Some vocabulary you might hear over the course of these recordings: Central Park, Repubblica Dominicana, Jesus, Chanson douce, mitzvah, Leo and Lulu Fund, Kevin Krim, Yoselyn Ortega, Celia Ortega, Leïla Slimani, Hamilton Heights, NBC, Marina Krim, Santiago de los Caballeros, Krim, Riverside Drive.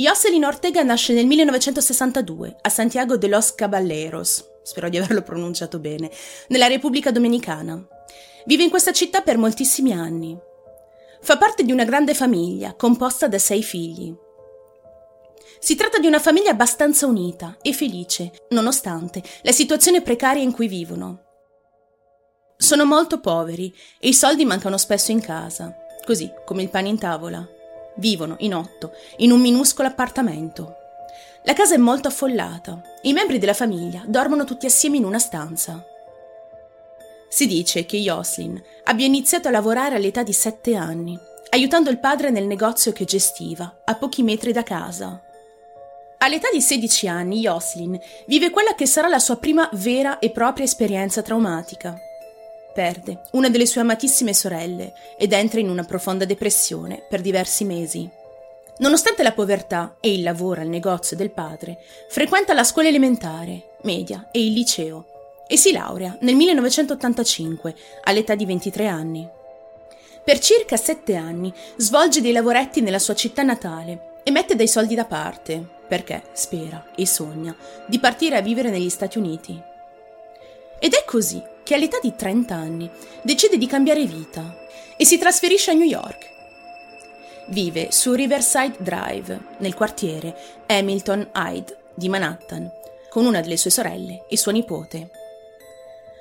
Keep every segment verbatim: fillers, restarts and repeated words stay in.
Yoselyn Ortega nasce nel millenovecentosessantadue a Santiago de los Caballeros, spero di averlo pronunciato bene, nella Repubblica Dominicana. Vive in questa città per moltissimi anni. Fa parte di una grande famiglia, composta da sei figli. Si tratta di una famiglia abbastanza unita e felice, nonostante la situazione precaria in cui vivono. Sono molto poveri e i soldi mancano spesso in casa, così come il pane in tavola. Vivono in otto, in un minuscolo appartamento. La casa è molto affollata e i membri della famiglia dormono tutti assieme in una stanza. Si dice che Yoselyn abbia iniziato a lavorare all'età di sette anni, aiutando il padre nel negozio che gestiva, a pochi metri da casa. All'età di sedici anni, Yoselyn vive quella che sarà la sua prima vera e propria esperienza traumatica. Perde una delle sue amatissime sorelle ed entra in una profonda depressione per diversi mesi. Nonostante la povertà e il lavoro al negozio del padre, frequenta la scuola elementare, media e il liceo, e si laurea nel millenovecentottantacinque, all'età di ventitré anni. Per circa sette anni svolge dei lavoretti nella sua città natale e mette dei soldi da parte, perché spera e sogna di partire a vivere negli Stati Uniti. Ed è così che all'età di trenta anni decide di cambiare vita e si trasferisce a New York. Vive su Riverside Drive, nel quartiere Hamilton Heights di Manhattan, con una delle sue sorelle e sua nipote.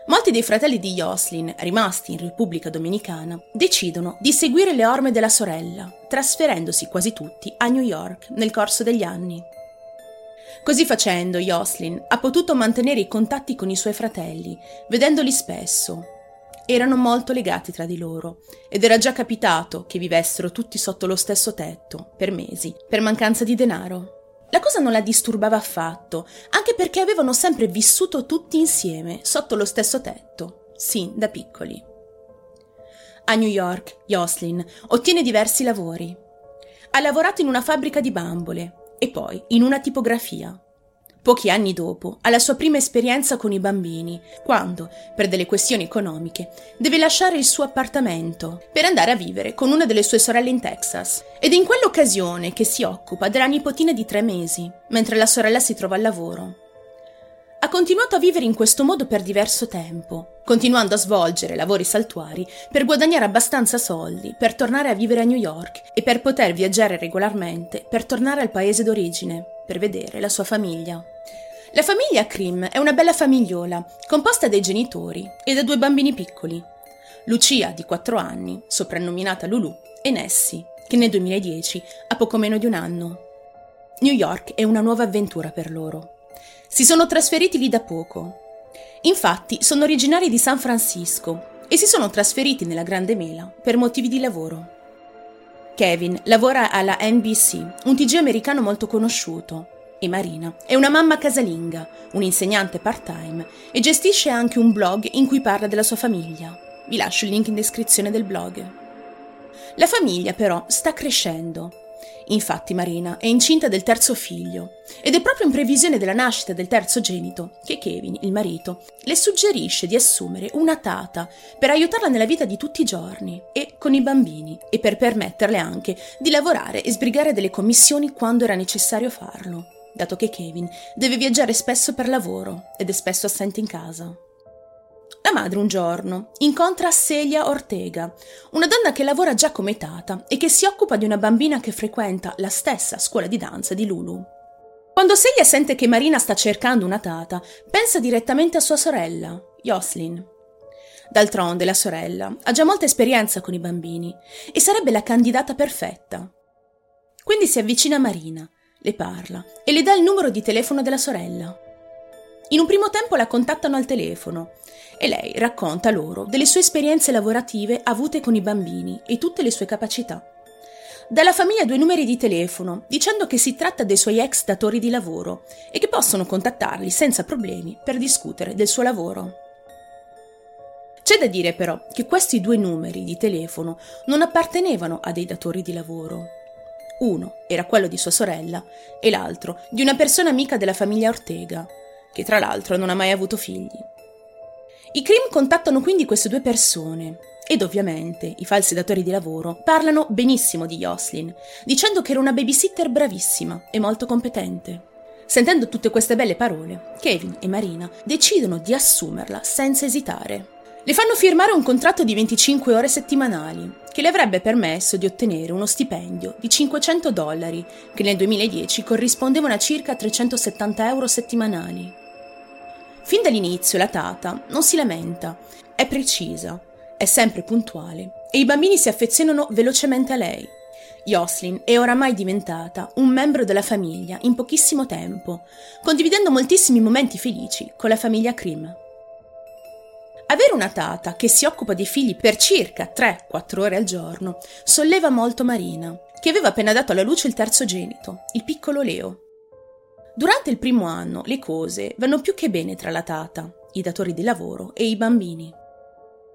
Molti dei fratelli di Yoselyn, rimasti in Repubblica Dominicana, decidono di seguire le orme della sorella, trasferendosi quasi tutti a New York nel corso degli anni. Così facendo, Yoselyn ha potuto mantenere i contatti con i suoi fratelli, vedendoli spesso. Erano molto legati tra di loro, ed era già capitato che vivessero tutti sotto lo stesso tetto, per mesi, per mancanza di denaro. La cosa non la disturbava affatto, anche perché avevano sempre vissuto tutti insieme, sotto lo stesso tetto, sin da piccoli. A New York, Yoselyn ottiene diversi lavori. Ha lavorato in una fabbrica di bambole e poi in una tipografia. Pochi anni dopo ha la sua prima esperienza con i bambini, quando, per delle questioni economiche, deve lasciare il suo appartamento per andare a vivere con una delle sue sorelle in Texas. Ed è in quell'occasione che si occupa della nipotina di tre mesi, mentre la sorella si trova al lavoro. Ha continuato a vivere in questo modo per diverso tempo, continuando a svolgere lavori saltuari per guadagnare abbastanza soldi per tornare a vivere a New York e per poter viaggiare regolarmente per tornare al paese d'origine, per vedere la sua famiglia. La famiglia Krim è una bella famigliola, composta dai genitori e da due bambini piccoli, Lucia di quattro anni, soprannominata Lulu, e Nessie, che nel duemiladieci ha poco meno di un anno. New York è una nuova avventura per loro. Si sono trasferiti lì da poco. Infatti sono originari di San Francisco e si sono trasferiti nella Grande Mela per motivi di lavoro. Kevin lavora alla N B C, un T G americano molto conosciuto, e Marina è una mamma casalinga, un'insegnante part-time, e gestisce anche un blog in cui parla della sua famiglia. Vi lascio il link in descrizione del blog. La famiglia però sta crescendo. Infatti Marina è incinta del terzo figlio, ed è proprio in previsione della nascita del terzo genito che Kevin, il marito, le suggerisce di assumere una tata per aiutarla nella vita di tutti i giorni e con i bambini, e per permetterle anche di lavorare e sbrigare delle commissioni quando era necessario farlo, dato che Kevin deve viaggiare spesso per lavoro ed è spesso assente in casa. La madre un giorno incontra Celia Ortega, una donna che lavora già come tata e che si occupa di una bambina che frequenta la stessa scuola di danza di Lulu. Quando Celia sente che Marina sta cercando una tata, pensa direttamente a sua sorella, Yoselyn. D'altronde la sorella ha già molta esperienza con i bambini e sarebbe la candidata perfetta. Quindi si avvicina a Marina, le parla e le dà il numero di telefono della sorella. In un primo tempo la contattano al telefono e lei racconta loro delle sue esperienze lavorative avute con i bambini e tutte le sue capacità. Dà alla famiglia due numeri di telefono, dicendo che si tratta dei suoi ex datori di lavoro e che possono contattarli senza problemi per discutere del suo lavoro. C'è da dire però che questi due numeri di telefono non appartenevano a dei datori di lavoro. Uno era quello di sua sorella e l'altro di una persona amica della famiglia Ortega, che tra l'altro non ha mai avuto figli. I Krim contattano quindi queste due persone, Ed ovviamente i falsi datori di lavoro parlano benissimo di Yoselyn, dicendo che era una babysitter bravissima e molto competente. Sentendo tutte queste belle parole, Kevin e Marina decidono di assumerla senza esitare. Le fanno firmare un contratto di venticinque ore settimanali, che le avrebbe permesso di ottenere uno stipendio di cinquecento dollari, che nel duemiladieci corrispondevano a circa trecentosettanta euro settimanali. Fin dall'inizio la Tata non si lamenta, è precisa, è sempre puntuale e i bambini si affezionano velocemente a lei. Yoselyn è oramai diventata un membro della famiglia in pochissimo tempo, condividendo moltissimi momenti felici con la famiglia Krim. Avere una tata che si occupa dei figli per circa tre quattro ore al giorno solleva molto Marina, che aveva appena dato alla luce il terzogenito, il piccolo Leo. Durante il primo anno le cose vanno più che bene tra la tata, i datori di lavoro e i bambini.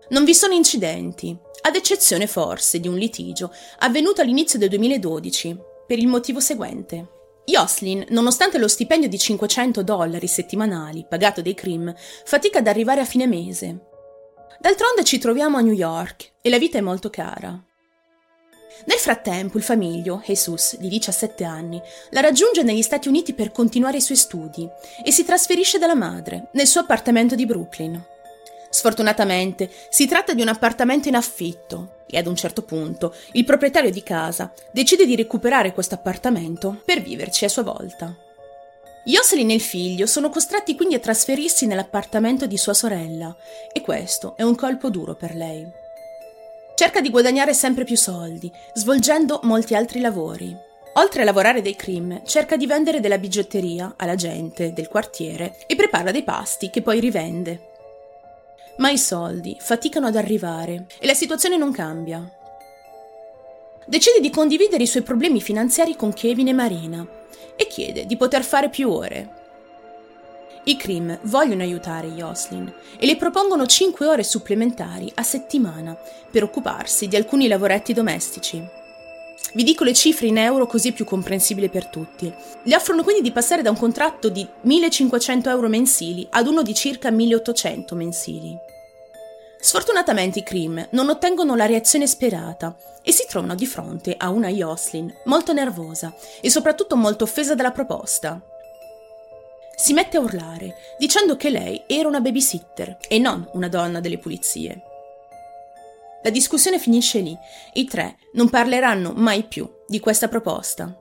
Non vi sono incidenti, ad eccezione forse di un litigio avvenuto all'inizio del duemiladodici, per il motivo seguente. Yoselyn, nonostante lo stipendio di cinquecento dollari settimanali pagato dai Krim, fatica ad arrivare a fine mese. D'altronde ci troviamo a New York e la vita è molto cara. Nel frattempo il famiglio, Jesus, di diciassette anni, la raggiunge negli Stati Uniti per continuare i suoi studi e si trasferisce dalla madre nel suo appartamento di Brooklyn. Sfortunatamente si tratta di un appartamento in affitto e ad un certo punto il proprietario di casa decide di recuperare questo appartamento per viverci a sua volta. Yoselyn e il figlio sono costretti quindi a trasferirsi nell'appartamento di sua sorella e questo è un colpo duro per lei. Cerca di guadagnare sempre più soldi, svolgendo molti altri lavori. Oltre a lavorare dei Krim, cerca di vendere della bigiotteria alla gente del quartiere e prepara dei pasti che poi rivende. Ma i soldi faticano ad arrivare e la situazione non cambia. Decide di condividere i suoi problemi finanziari con Kevin e Marina e chiede di poter fare più ore. I Krim vogliono aiutare Yoselyn e le propongono cinque ore supplementari a settimana per occuparsi di alcuni lavoretti domestici. Vi dico le cifre in euro così è più comprensibile per tutti. Le offrono quindi di passare da un contratto di millecinquecento euro mensili ad uno di circa milleottocento mensili. Sfortunatamente i Krim non ottengono la reazione sperata e si trovano di fronte a una Yoselyn molto nervosa e soprattutto molto offesa dalla proposta. Si mette a urlare dicendo che lei era una babysitter e non una donna delle pulizie. La discussione finisce lì, i tre non parleranno mai più di questa proposta.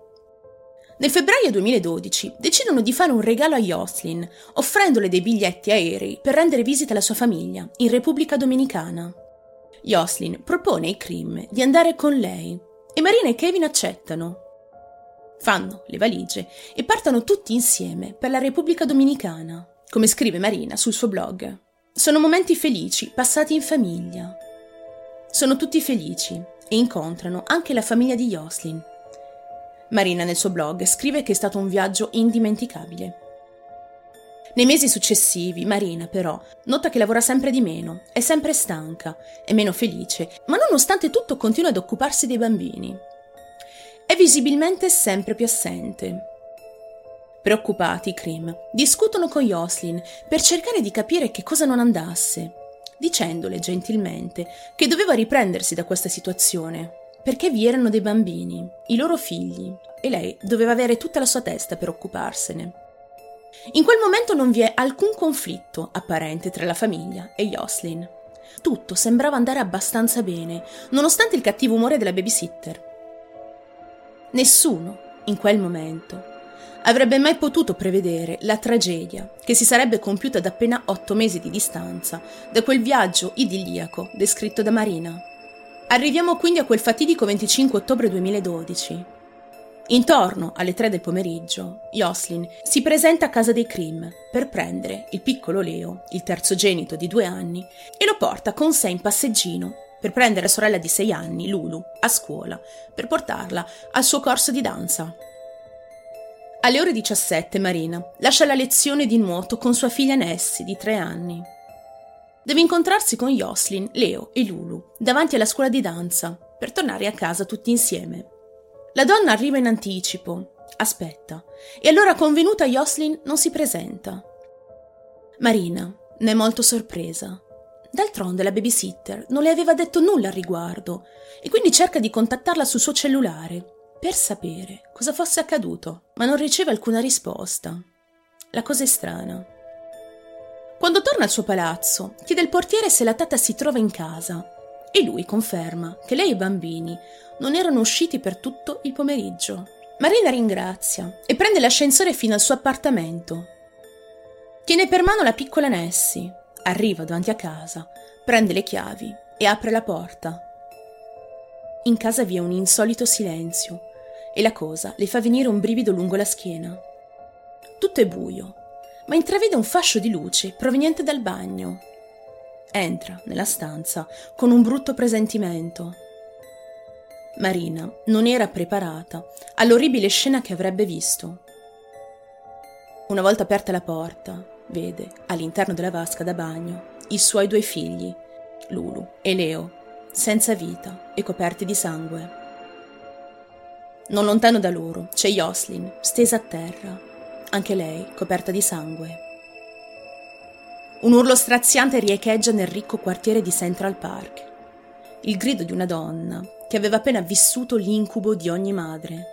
Nel febbraio duemiladodici decidono di fare un regalo a Yoselyn, offrendole dei biglietti aerei per rendere visita alla sua famiglia in Repubblica Dominicana. Yoselyn propone ai Krim di andare con lei e Marina e Kevin accettano. Fanno le valigie e partono tutti insieme per la Repubblica Dominicana, come scrive Marina sul suo blog. Sono momenti felici passati in famiglia. Sono tutti felici e incontrano anche la famiglia di Yoselyn. Marina nel suo blog scrive che è stato un viaggio indimenticabile. Nei mesi successivi Marina però nota che lavora sempre di meno, è sempre stanca, è meno felice, ma nonostante tutto continua ad occuparsi dei bambini. È visibilmente sempre più assente. Preoccupati i Krim discutono con Yoselyn per cercare di capire che cosa non andasse, dicendole gentilmente che doveva riprendersi da questa situazione, perché vi erano dei bambini, i loro figli, e lei doveva avere tutta la sua testa per occuparsene. In quel momento non vi è alcun conflitto apparente tra la famiglia e Yoselyn. Tutto sembrava andare abbastanza bene, nonostante il cattivo umore della babysitter. Nessuno, in quel momento, avrebbe mai potuto prevedere la tragedia che si sarebbe compiuta ad appena otto mesi di distanza da quel viaggio idilliaco descritto da Marina. Arriviamo quindi a quel fatidico venticinque ottobre duemiladodici. Intorno alle tre del pomeriggio, Yoselyn si presenta a casa dei Krim per prendere il piccolo Leo, il terzogenito di due anni, e lo porta con sé in passeggino per prendere la sorella di sei anni, Lulu, a scuola, per portarla al suo corso di danza. Alle ore diciassette Marina lascia la lezione di nuoto con sua figlia Nessie di tre anni. Deve incontrarsi con Yoselyn, Leo e Lulu davanti alla scuola di danza per tornare a casa tutti insieme. La donna arriva in anticipo, aspetta, e allora convenuta Yoselyn non si presenta. Marina ne è molto sorpresa, D'altronde la babysitter non le aveva detto nulla al riguardo e quindi cerca di contattarla sul suo cellulare per sapere cosa fosse accaduto, ma non riceve alcuna risposta. La cosa è strana. Quando torna al suo palazzo, chiede al portiere se la tata si trova in casa e lui conferma che lei e i bambini non erano usciti per tutto il pomeriggio. Marina ringrazia e prende l'ascensore fino al suo appartamento. Tiene per mano la piccola Nessie, arriva davanti a casa, prende le chiavi e apre la porta. In casa vi è un insolito silenzio e la cosa le fa venire un brivido lungo la schiena. Tutto è buio, ma intravede un fascio di luce proveniente dal bagno. Entra nella stanza con un brutto presentimento. Marina non era preparata all'orribile scena che avrebbe visto. Una volta aperta la porta, vede all'interno della vasca da bagno i suoi due figli, Lulu e Leo, senza vita e coperti di sangue. Non lontano da loro c'è Yoselyn, stesa a terra, anche lei coperta di sangue. Un urlo straziante riecheggia nel ricco quartiere di Central Park. Il grido di una donna che aveva appena vissuto l'incubo di ogni madre.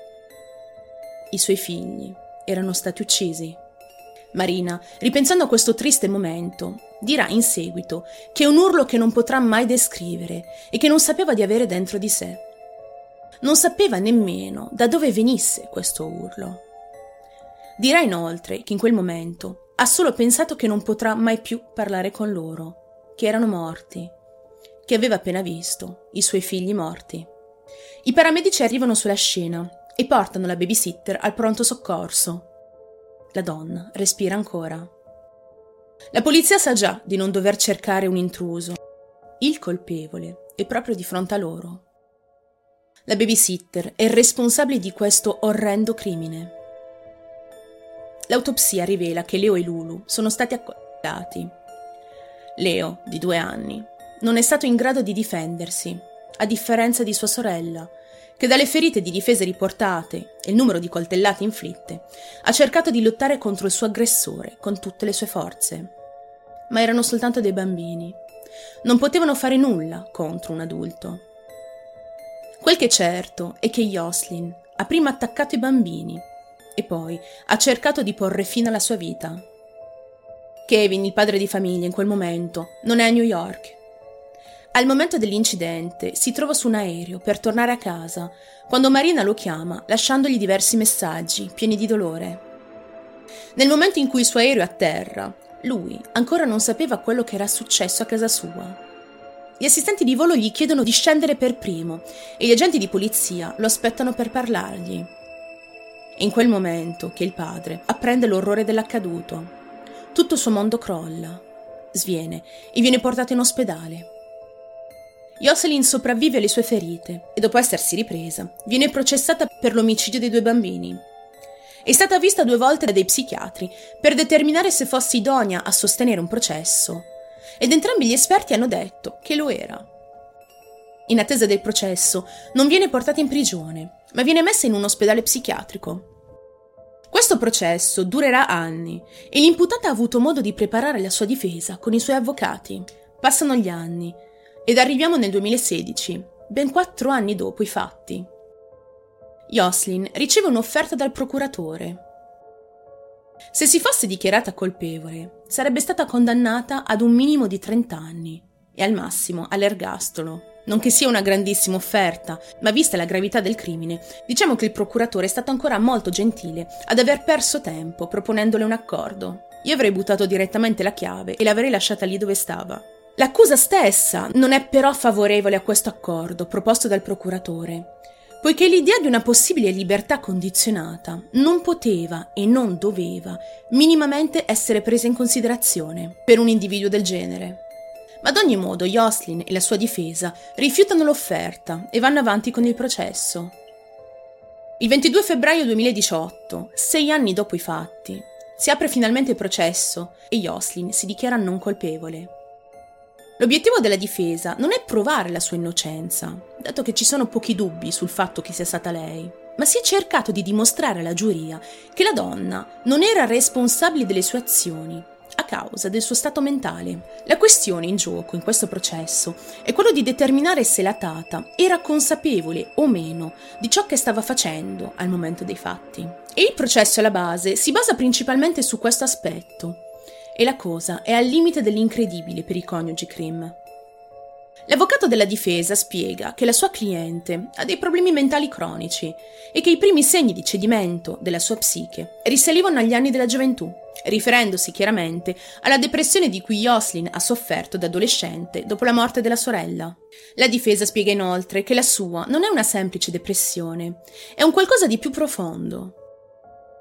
I suoi figli erano stati uccisi. Marina, ripensando a questo triste momento, dirà in seguito che è un urlo che non potrà mai descrivere e che non sapeva di avere dentro di sé. Non sapeva nemmeno da dove venisse questo urlo. Dirà inoltre che in quel momento ha solo pensato che non potrà mai più parlare con loro, che erano morti, che aveva appena visto i suoi figli morti. I paramedici arrivano sulla scena e portano la babysitter al pronto soccorso. La donna respira ancora. La polizia sa già di non dover cercare un intruso. Il colpevole è proprio di fronte a loro. La babysitter è responsabile di questo orrendo crimine. L'autopsia rivela che Leo e Lulu sono stati accoltati. Leo, di due anni, non è stato in grado di difendersi, a differenza di sua sorella, che dalle ferite di difese riportate e il numero di coltellate inflitte ha cercato di lottare contro il suo aggressore con tutte le sue forze. Ma erano soltanto dei bambini. Non potevano fare nulla contro un adulto. Quel che è certo è che Yoselyn ha prima attaccato i bambini e poi ha cercato di porre fine alla sua vita. Kevin, il padre di famiglia, in quel momento non è a New York. Al momento dell'incidente si trova su un aereo per tornare a casa, quando Marina lo chiama lasciandogli diversi messaggi pieni di dolore. Nel momento in cui il suo aereo è a terra, lui ancora non sapeva quello che era successo a casa sua. Gli assistenti di volo gli chiedono di scendere per primo e gli agenti di polizia lo aspettano per parlargli. È in quel momento che il padre apprende l'orrore dell'accaduto. Tutto il suo mondo crolla, sviene e viene portato in ospedale. Yoselyn sopravvive alle sue ferite e dopo essersi ripresa viene processata per l'omicidio dei due bambini. È stata vista due volte da dei psichiatri per determinare se fosse idonea a sostenere un processo ed entrambi gli esperti hanno detto che lo era. In attesa del processo non viene portata in prigione ma viene messa in un ospedale psichiatrico. Questo processo durerà anni e l'imputata ha avuto modo di preparare la sua difesa con i suoi avvocati. Passano gli anni ed arriviamo nel duemilasedici, ben quattro anni dopo i fatti. Yoselyn riceve un'offerta dal procuratore. Se si fosse dichiarata colpevole, sarebbe stata condannata ad un minimo di trenta anni e al massimo all'ergastolo. Non che sia una grandissima offerta, ma vista la gravità del crimine, diciamo che il procuratore è stato ancora molto gentile ad aver perso tempo proponendole un accordo. Io avrei buttato direttamente la chiave e l'avrei lasciata lì dove stava. L'accusa stessa non è però favorevole a questo accordo proposto dal procuratore, poiché l'idea di una possibile libertà condizionata non poteva e non doveva minimamente essere presa in considerazione per un individuo del genere. Ma ad ogni modo Yoselyn e la sua difesa rifiutano l'offerta e vanno avanti con il processo. Il ventidue febbraio duemiladiciotto, sei anni dopo i fatti, si apre finalmente il processo e Yoselyn si dichiara non colpevole. L'obiettivo della difesa non è provare la sua innocenza, dato che ci sono pochi dubbi sul fatto che sia stata lei, ma si è cercato di dimostrare alla giuria che la donna non era responsabile delle sue azioni, a causa del suo stato mentale. La questione in gioco in questo processo è quello di determinare se la tata era consapevole o meno di ciò che stava facendo al momento dei fatti. E il processo alla base si basa principalmente su questo aspetto, e la cosa è al limite dell'incredibile per i coniugi Krim. L'avvocato della difesa spiega che la sua cliente ha dei problemi mentali cronici e che i primi segni di cedimento della sua psiche risalivano agli anni della gioventù, riferendosi chiaramente alla depressione di cui Yoselyn ha sofferto da adolescente dopo la morte della sorella. La difesa spiega inoltre che la sua non è una semplice depressione, è un qualcosa di più profondo.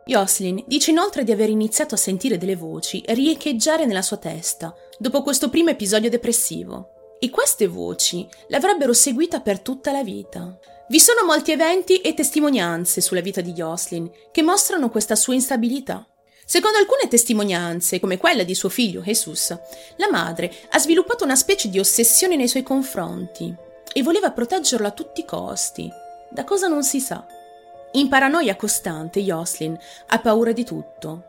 Yoselyn dice inoltre di aver iniziato a sentire delle voci riecheggiare nella sua testa dopo questo primo episodio depressivo. E queste voci l'avrebbero seguita per tutta la vita. Vi sono molti eventi e testimonianze sulla vita di Yoselyn che mostrano questa sua instabilità. Secondo alcune testimonianze, come quella di suo figlio Jesus, la madre ha sviluppato una specie di ossessione nei suoi confronti e voleva proteggerlo a tutti i costi, da cosa non si sa. In paranoia costante, Yoselyn ha paura di tutto.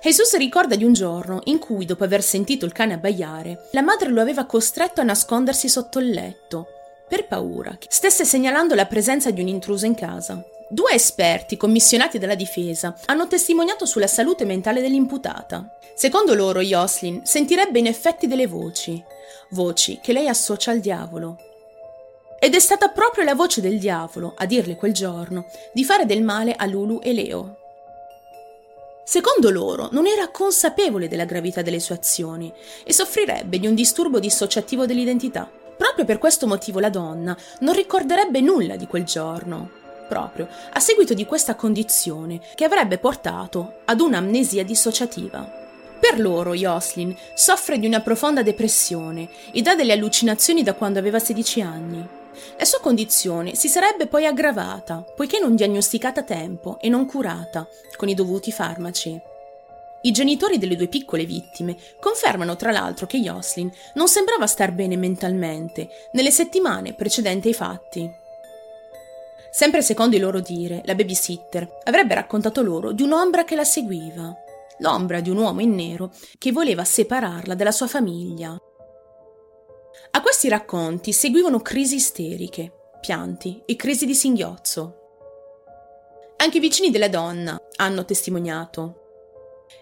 Jesus ricorda di un giorno in cui, dopo aver sentito il cane abbaiare, la madre lo aveva costretto a nascondersi sotto il letto, per paura che stesse segnalando la presenza di un intruso in casa. Due esperti commissionati dalla difesa hanno testimoniato sulla salute mentale dell'imputata. Secondo loro, Yoselyn sentirebbe in effetti delle voci, voci che lei associa al diavolo. Ed è stata proprio la voce del diavolo a dirle quel giorno di fare del male a Lulu e Leo. Secondo loro, non era consapevole della gravità delle sue azioni e soffrirebbe di un disturbo dissociativo dell'identità. Proprio per questo motivo la donna non ricorderebbe nulla di quel giorno, proprio a seguito di questa condizione che avrebbe portato ad un'amnesia dissociativa. Per loro, Yoselyn soffre di una profonda depressione ed ha delle allucinazioni da quando aveva sedici anni. La sua condizione si sarebbe poi aggravata, poiché non diagnosticata a tempo e non curata con i dovuti farmaci. I genitori delle due piccole vittime confermano tra l'altro che Yoselyn non sembrava star bene mentalmente nelle settimane precedenti ai fatti. Sempre secondo il loro dire, la babysitter avrebbe raccontato loro di un'ombra che la seguiva, l'ombra di un uomo in nero che voleva separarla dalla sua famiglia. A questi racconti seguivano crisi isteriche, pianti e crisi di singhiozzo. Anche i vicini della donna hanno testimoniato.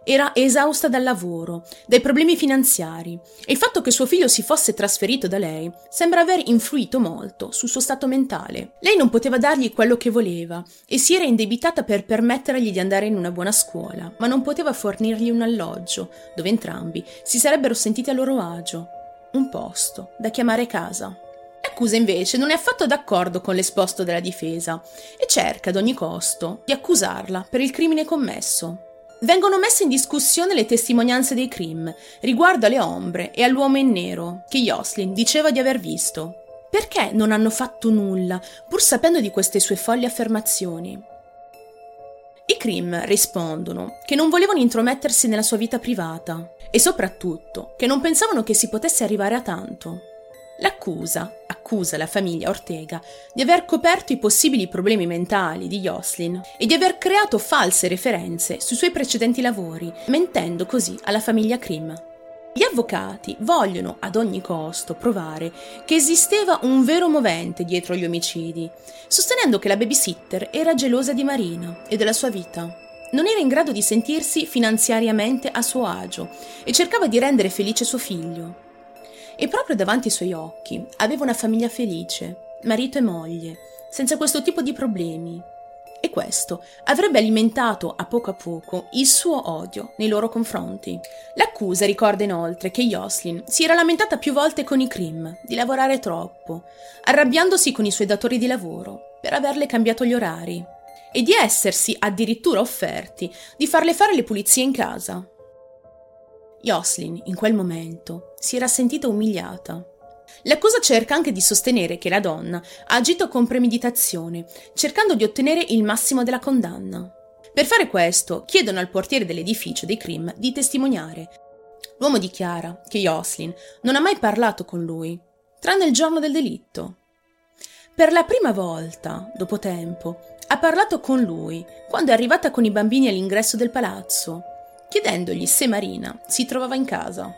Era esausta dal lavoro, dai problemi finanziari e il fatto che suo figlio si fosse trasferito da lei sembra aver influito molto sul suo stato mentale. Lei non poteva dargli quello che voleva e si era indebitata per permettergli di andare in una buona scuola, ma non poteva fornirgli un alloggio dove entrambi si sarebbero sentiti a loro agio. Un posto da chiamare casa. L'accusa invece non è affatto d'accordo con l'esposto della difesa e cerca ad ogni costo di accusarla per il crimine commesso. Vengono messe in discussione le testimonianze dei Krim riguardo alle ombre e all'uomo in nero che Yoselyn diceva di aver visto. Perché non hanno fatto nulla pur sapendo di queste sue folli affermazioni? I Krim rispondono che non volevano intromettersi nella sua vita privata e soprattutto che non pensavano che si potesse arrivare a tanto. L'accusa accusa la famiglia Ortega di aver coperto i possibili problemi mentali di Yoselyn e di aver creato false referenze sui suoi precedenti lavori, mentendo così alla famiglia Krim. Gli avvocati vogliono ad ogni costo provare che esisteva un vero movente dietro gli omicidi, sostenendo che la babysitter era gelosa di Marina e della sua vita. Non era in grado di sentirsi finanziariamente a suo agio e cercava di rendere felice suo figlio. E proprio davanti ai suoi occhi aveva una famiglia felice, marito e moglie, senza questo tipo di problemi. E questo avrebbe alimentato a poco a poco il suo odio nei loro confronti. L'accusa ricorda inoltre che Yoselyn si era lamentata più volte con i Krim di lavorare troppo, arrabbiandosi con i suoi datori di lavoro per averle cambiato gli orari e di essersi addirittura offerti di farle fare le pulizie in casa. Yoselyn, in quel momento, si era sentita umiliata. L'accusa cerca anche di sostenere che la donna ha agito con premeditazione, cercando di ottenere il massimo della condanna. Per fare questo, chiedono al portiere dell'edificio dei Krim di testimoniare. L'uomo dichiara che Yoselyn non ha mai parlato con lui, tranne il giorno del delitto. Per la prima volta, dopo tempo, ha parlato con lui quando è arrivata con i bambini all'ingresso del palazzo, chiedendogli se Marina si trovava in casa.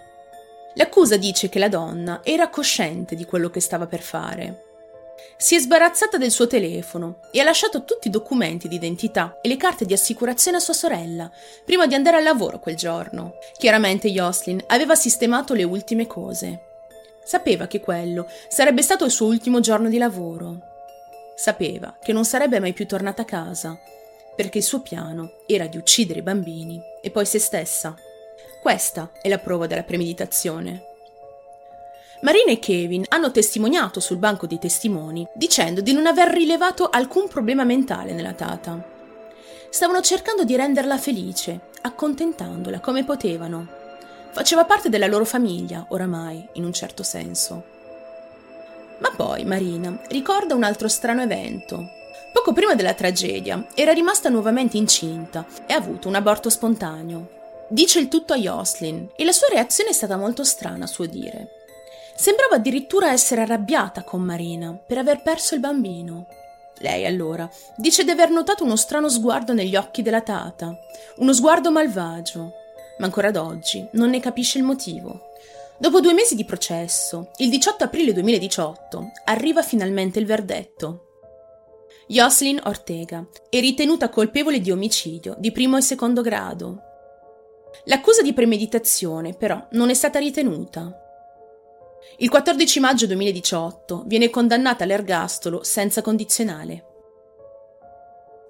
L'accusa dice che la donna era cosciente di quello che stava per fare. Si è sbarazzata del suo telefono e ha lasciato tutti i documenti di identità e le carte di assicurazione a sua sorella prima di andare al lavoro quel giorno. Chiaramente Yoselyn aveva sistemato le ultime cose. Sapeva che quello sarebbe stato il suo ultimo giorno di lavoro. Sapeva che non sarebbe mai più tornata a casa, perché il suo piano era di uccidere i bambini e poi se stessa. Questa è la prova della premeditazione. Marina e Kevin hanno testimoniato sul banco dei testimoni dicendo di non aver rilevato alcun problema mentale nella tata. Stavano cercando di renderla felice, accontentandola come potevano. Faceva parte della loro famiglia, oramai, in un certo senso. Ma poi Marina ricorda un altro strano evento. Poco prima della tragedia era rimasta nuovamente incinta e ha avuto un aborto spontaneo. Dice il tutto a Yoselyn e la sua reazione è stata molto strana a suo dire. Sembrava addirittura essere arrabbiata con Marina per aver perso il bambino. Lei allora dice di aver notato uno strano sguardo negli occhi della tata, uno sguardo malvagio, ma ancora ad oggi non ne capisce il motivo. Dopo due mesi di processo, il diciotto aprile duemiladiciotto, arriva finalmente il verdetto. Yoselyn Ortega è ritenuta colpevole di omicidio di primo e secondo grado. L'accusa di premeditazione, però, non è stata ritenuta. Il quattordici maggio duemiladiciotto viene condannata all'ergastolo senza condizionale.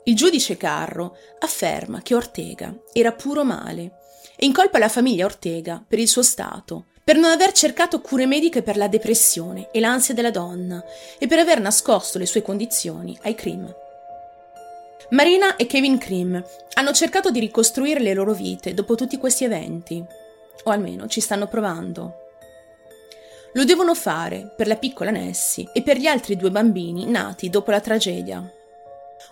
Il giudice Carro afferma che Ortega era puro male e incolpa la famiglia Ortega per il suo stato, per non aver cercato cure mediche per la depressione e l'ansia della donna e per aver nascosto le sue condizioni ai Krim. Marina e Kevin Krim hanno cercato di ricostruire le loro vite dopo tutti questi eventi, o almeno ci stanno provando. Lo devono fare per la piccola Nessie e per gli altri due bambini nati dopo la tragedia.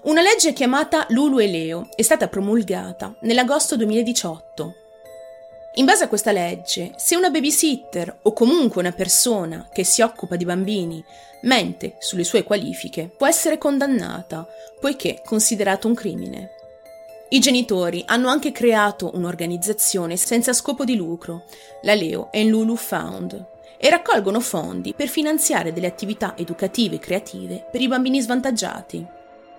Una legge chiamata Lulu e Leo è stata promulgata nell'agosto duemiladiciotto. In base a questa legge, se una babysitter o comunque una persona che si occupa di bambini mente sulle sue qualifiche, può essere condannata, poiché considerato un crimine. I genitori hanno anche creato un'organizzazione senza scopo di lucro, la Leo and Lulu Fund, e raccolgono fondi per finanziare delle attività educative e creative per i bambini svantaggiati.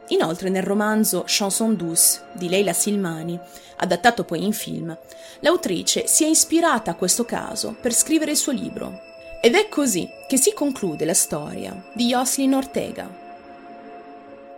Inoltre, nel romanzo Chanson douce di Leïla Slimani, adattato poi in film, l'autrice si è ispirata a questo caso per scrivere il suo libro. Ed è così che si conclude la storia di Yoselyn Ortega.